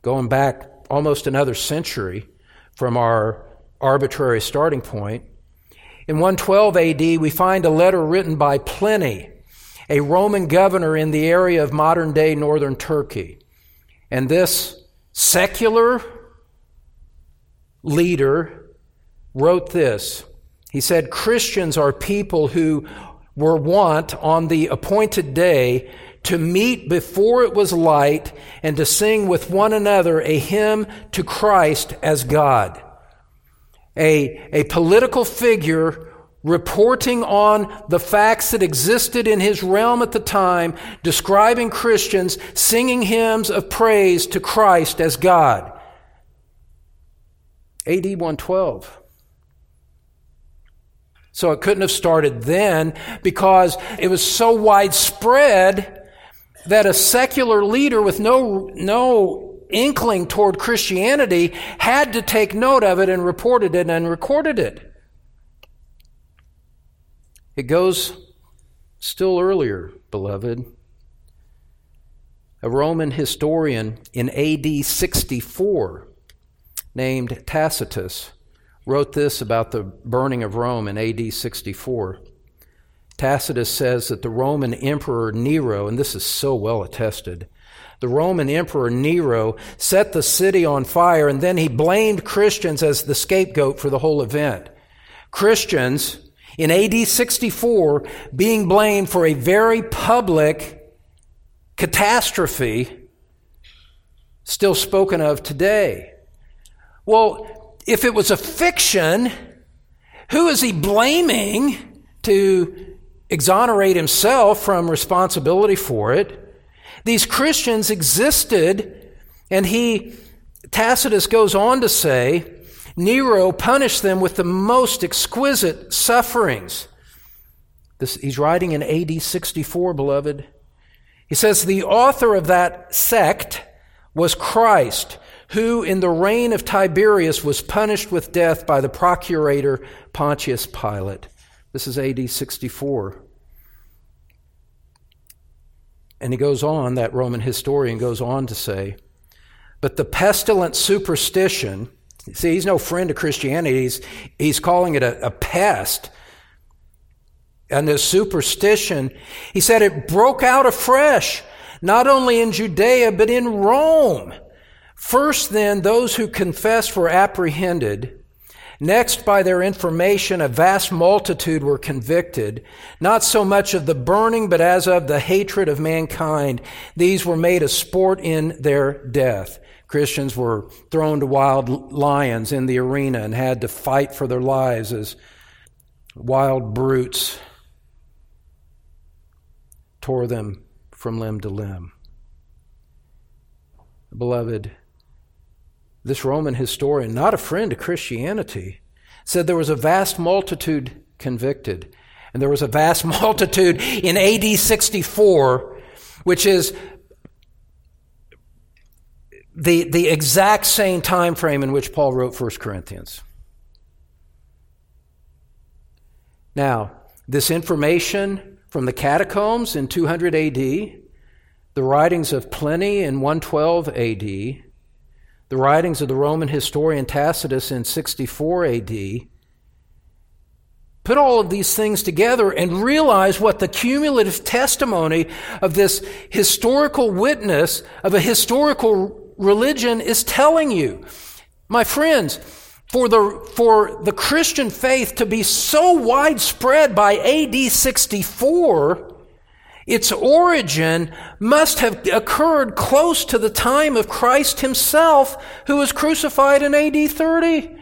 going back almost another century from our arbitrary starting point, in 112 AD we find a letter written by Pliny, a Roman governor in the area of modern-day northern Turkey. And this secular leader wrote this. He said, "Christians are people who were wont on the appointed day to meet before it was light and to sing with one another a hymn to Christ as God." A political figure reporting on the facts that existed in his realm at the time, describing Christians singing hymns of praise to Christ as God. AD 112. So it couldn't have started then because it was so widespread that a secular leader with no inkling toward Christianity had to take note of it and reported it and recorded it. It goes still earlier, beloved. A Roman historian in AD 64 named Tacitus wrote this about the burning of Rome in AD 64. Tacitus says that the Roman Emperor Nero, and this is so well attested, the Roman Emperor Nero set the city on fire, and then he blamed Christians as the scapegoat for the whole event. Christians, in AD 64, being blamed for a very public catastrophe still spoken of today. Well, if it was a fiction, who is he blaming to exonerate himself from responsibility for it? These Christians existed, and Tacitus goes on to say, Nero punished them with the most exquisite sufferings. He's writing in AD 64, beloved. He says, the author of that sect was Christ, who in the reign of Tiberius was punished with death by the procurator Pontius Pilate. This is AD 64. And he goes on, that Roman historian goes on to say, but the pestilent superstition, see, he's no friend of Christianity, he's calling it a pest, and the superstition, he said it broke out afresh, not only in Judea, but in Rome. First then, those who confessed were apprehended. Next, by their information, a vast multitude were convicted, not so much of the burning, but as of the hatred of mankind. These were made a sport in their death. Christians were thrown to wild lions in the arena and had to fight for their lives as wild brutes tore them from limb to limb. Beloved, this Roman historian, not a friend of Christianity, said there was a vast multitude convicted. And there was a vast multitude in AD 64, which is the exact same time frame in which Paul wrote 1 Corinthians. Now, this information from the catacombs in 200 AD, the writings of Pliny in 112 AD, the writings of the Roman historian Tacitus in 64 AD, put all of these things together and realize what the cumulative testimony of this historical witness of a historical religion is telling you. My friends, for the Christian faith to be so widespread by AD 64, its origin must have occurred close to the time of Christ himself, who was crucified in AD 30.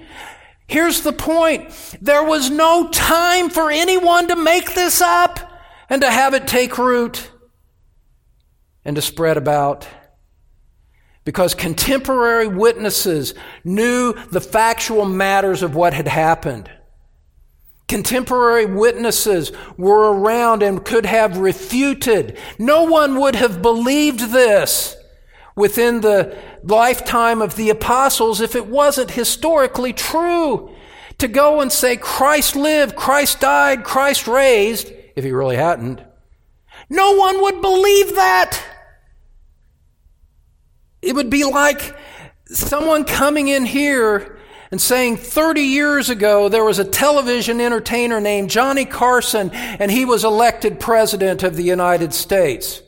Here's the point. There was no time for anyone to make this up and to have it take root and to spread about, because contemporary witnesses knew the factual matters of what had happened. Contemporary witnesses were around and could have refuted. No one would have believed this within the lifetime of the apostles if it wasn't historically true. To go and say Christ lived, Christ died, Christ raised, if he really hadn't, no one would believe that. It would be like someone coming in here and saying 30 years ago there was a television entertainer named Johnny Carson, and he was elected president of the United States.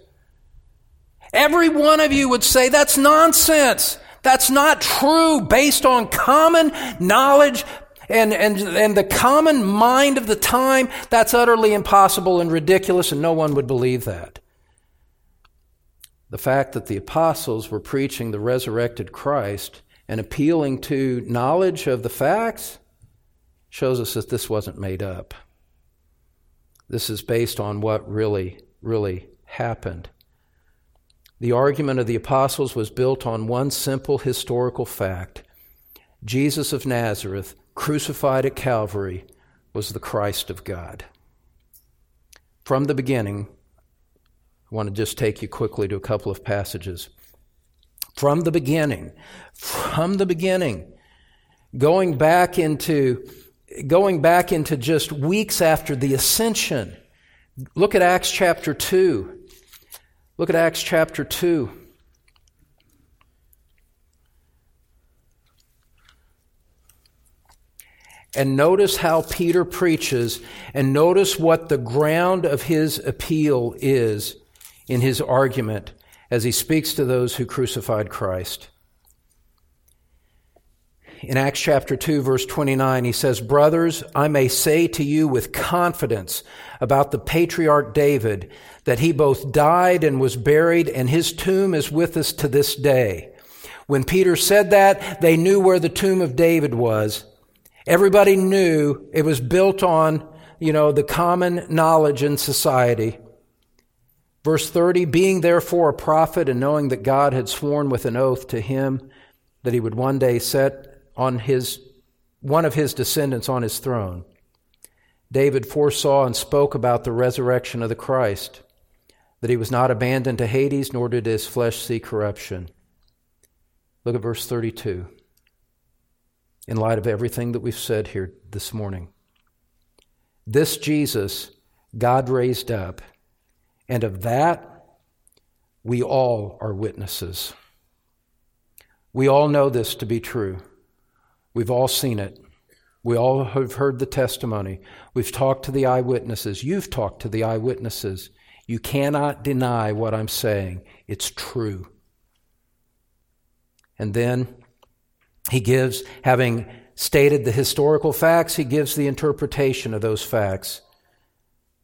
Every one of you would say that's nonsense. That's not true based on common knowledge and the common mind of the time. That's utterly impossible and ridiculous, and no one would believe that. The fact that the apostles were preaching the resurrected Christ and appealing to knowledge of the facts shows us that this wasn't made up. This is based on what really, really happened. The argument of the apostles was built on one simple historical fact. Jesus of Nazareth, crucified at Calvary, was the Christ of God. From the beginning, I want to just take you quickly to a couple of passages. From the beginning, going back into just weeks after the ascension. Look at Acts chapter 2. Look at Acts chapter 2. And notice how Peter preaches, and notice what the ground of his appeal is in his argument as he speaks to those who crucified Christ. In Acts chapter 2, verse 29, he says, "Brothers, I may say to you with confidence about the patriarch David, that he both died and was buried, and his tomb is with us to this day." When Peter said that, they knew where the tomb of David was. Everybody knew it was built on, the common knowledge in society. Verse 30, "Being therefore a prophet and knowing that God had sworn with an oath to him that he would one day set on one of his descendants on his throne, David foresaw and spoke about the resurrection of the Christ, that he was not abandoned to Hades, nor did his flesh see corruption." Look at verse 32. In light of everything that we've said here this morning, this Jesus God raised up, and of that we all are witnesses. We all know this to be true. We've all seen it. We all have heard the testimony. We've talked to the eyewitnesses. You've talked to the eyewitnesses. You cannot deny what I'm saying. It's true. And then he gives, having stated the historical facts, he gives the interpretation of those facts.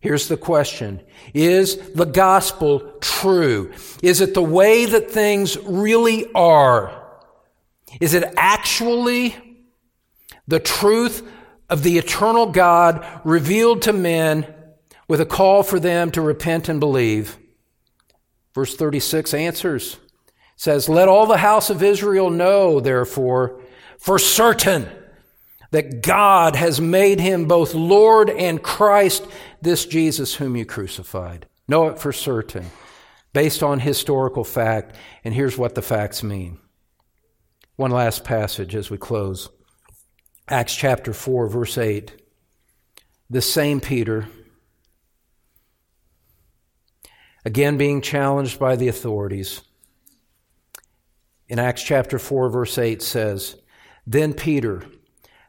Here's the question. Is the gospel true? Is it the way that things really are? Is it actually the truth of the eternal God revealed to men with a call for them to repent and believe? Verse 36 answers, says, "Let all the house of Israel know, therefore, for certain, that God has made him both Lord and Christ, this Jesus whom you crucified." Know it for certain, based on historical fact, and here's what the facts mean. One last passage as we close. Acts chapter 4, verse 8. The same Peter, again being challenged by the authorities, in Acts chapter 4, verse 8 says, "Then Peter,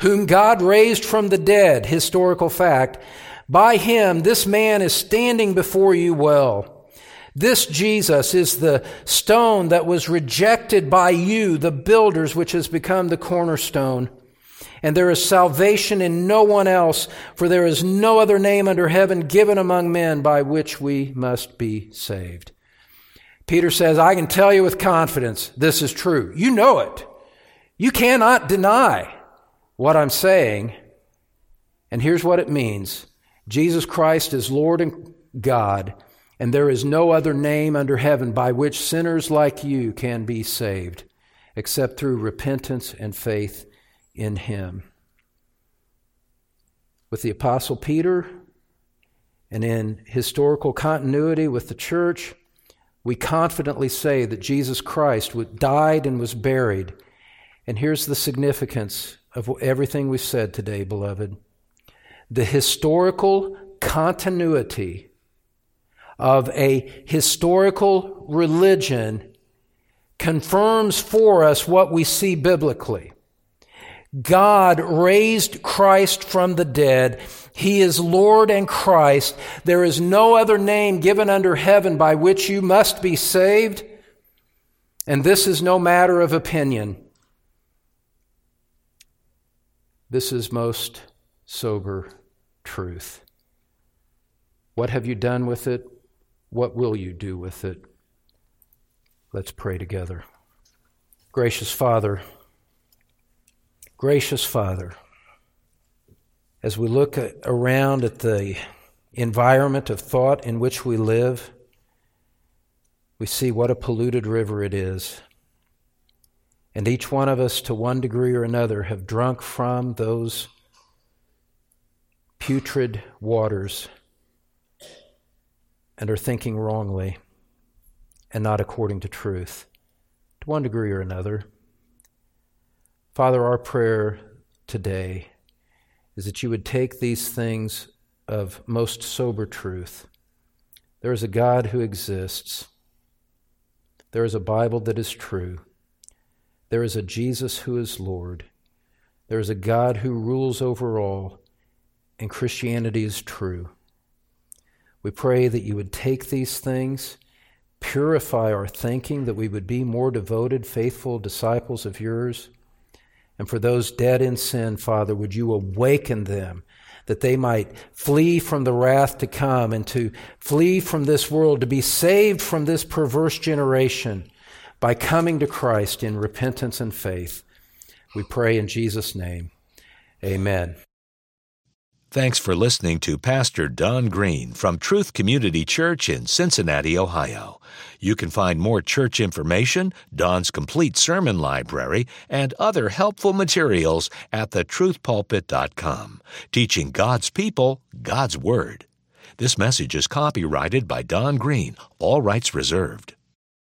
"whom God raised from the dead," historical fact, "by him this man is standing before you well. This Jesus is the stone that was rejected by you, the builders, which has become the cornerstone. And there is salvation in no one else, for there is no other name under heaven given among men by which we must be saved." Peter says, I can tell you with confidence this is true. You know it. You cannot deny what I'm saying, and here's what it means. Jesus Christ is Lord and God, and there is no other name under heaven by which sinners like you can be saved, except through repentance and faith in him. With the Apostle Peter, and in historical continuity with the church, we confidently say that Jesus Christ died and was buried. And here's the significance of everything we've said today, beloved. The historical continuity of a historical religion confirms for us what we see biblically. God raised Christ from the dead. He is Lord and Christ. There is no other name given under heaven by which you must be saved. And this is no matter of opinion. This is most sober truth. What have you done with it? What will you do with it? Let's pray together. Gracious Father, as we look around at the environment of thought in which we live, we see what a polluted river it is. And each one of us, to one degree or another, have drunk from those putrid waters and are thinking wrongly and not according to truth, to one degree or another. Father, our prayer today is that you would take these things of most sober truth. There is a God who exists. There is a Bible that is true. There is a Jesus who is Lord. There is a God who rules over all, and Christianity is true. We pray that you would take these things, purify our thinking, that we would be more devoted, faithful disciples of yours. And for those dead in sin, Father, would you awaken them, that they might flee from the wrath to come and to flee from this world, to be saved from this perverse generation by coming to Christ in repentance and faith. We pray in Jesus' name. Amen. Thanks for listening to Pastor Don Green from Truth Community Church in Cincinnati, Ohio. You can find more church information, Don's complete sermon library, and other helpful materials at thetruthpulpit.com. Teaching God's people, God's Word. This message is copyrighted by Don Green, all rights reserved.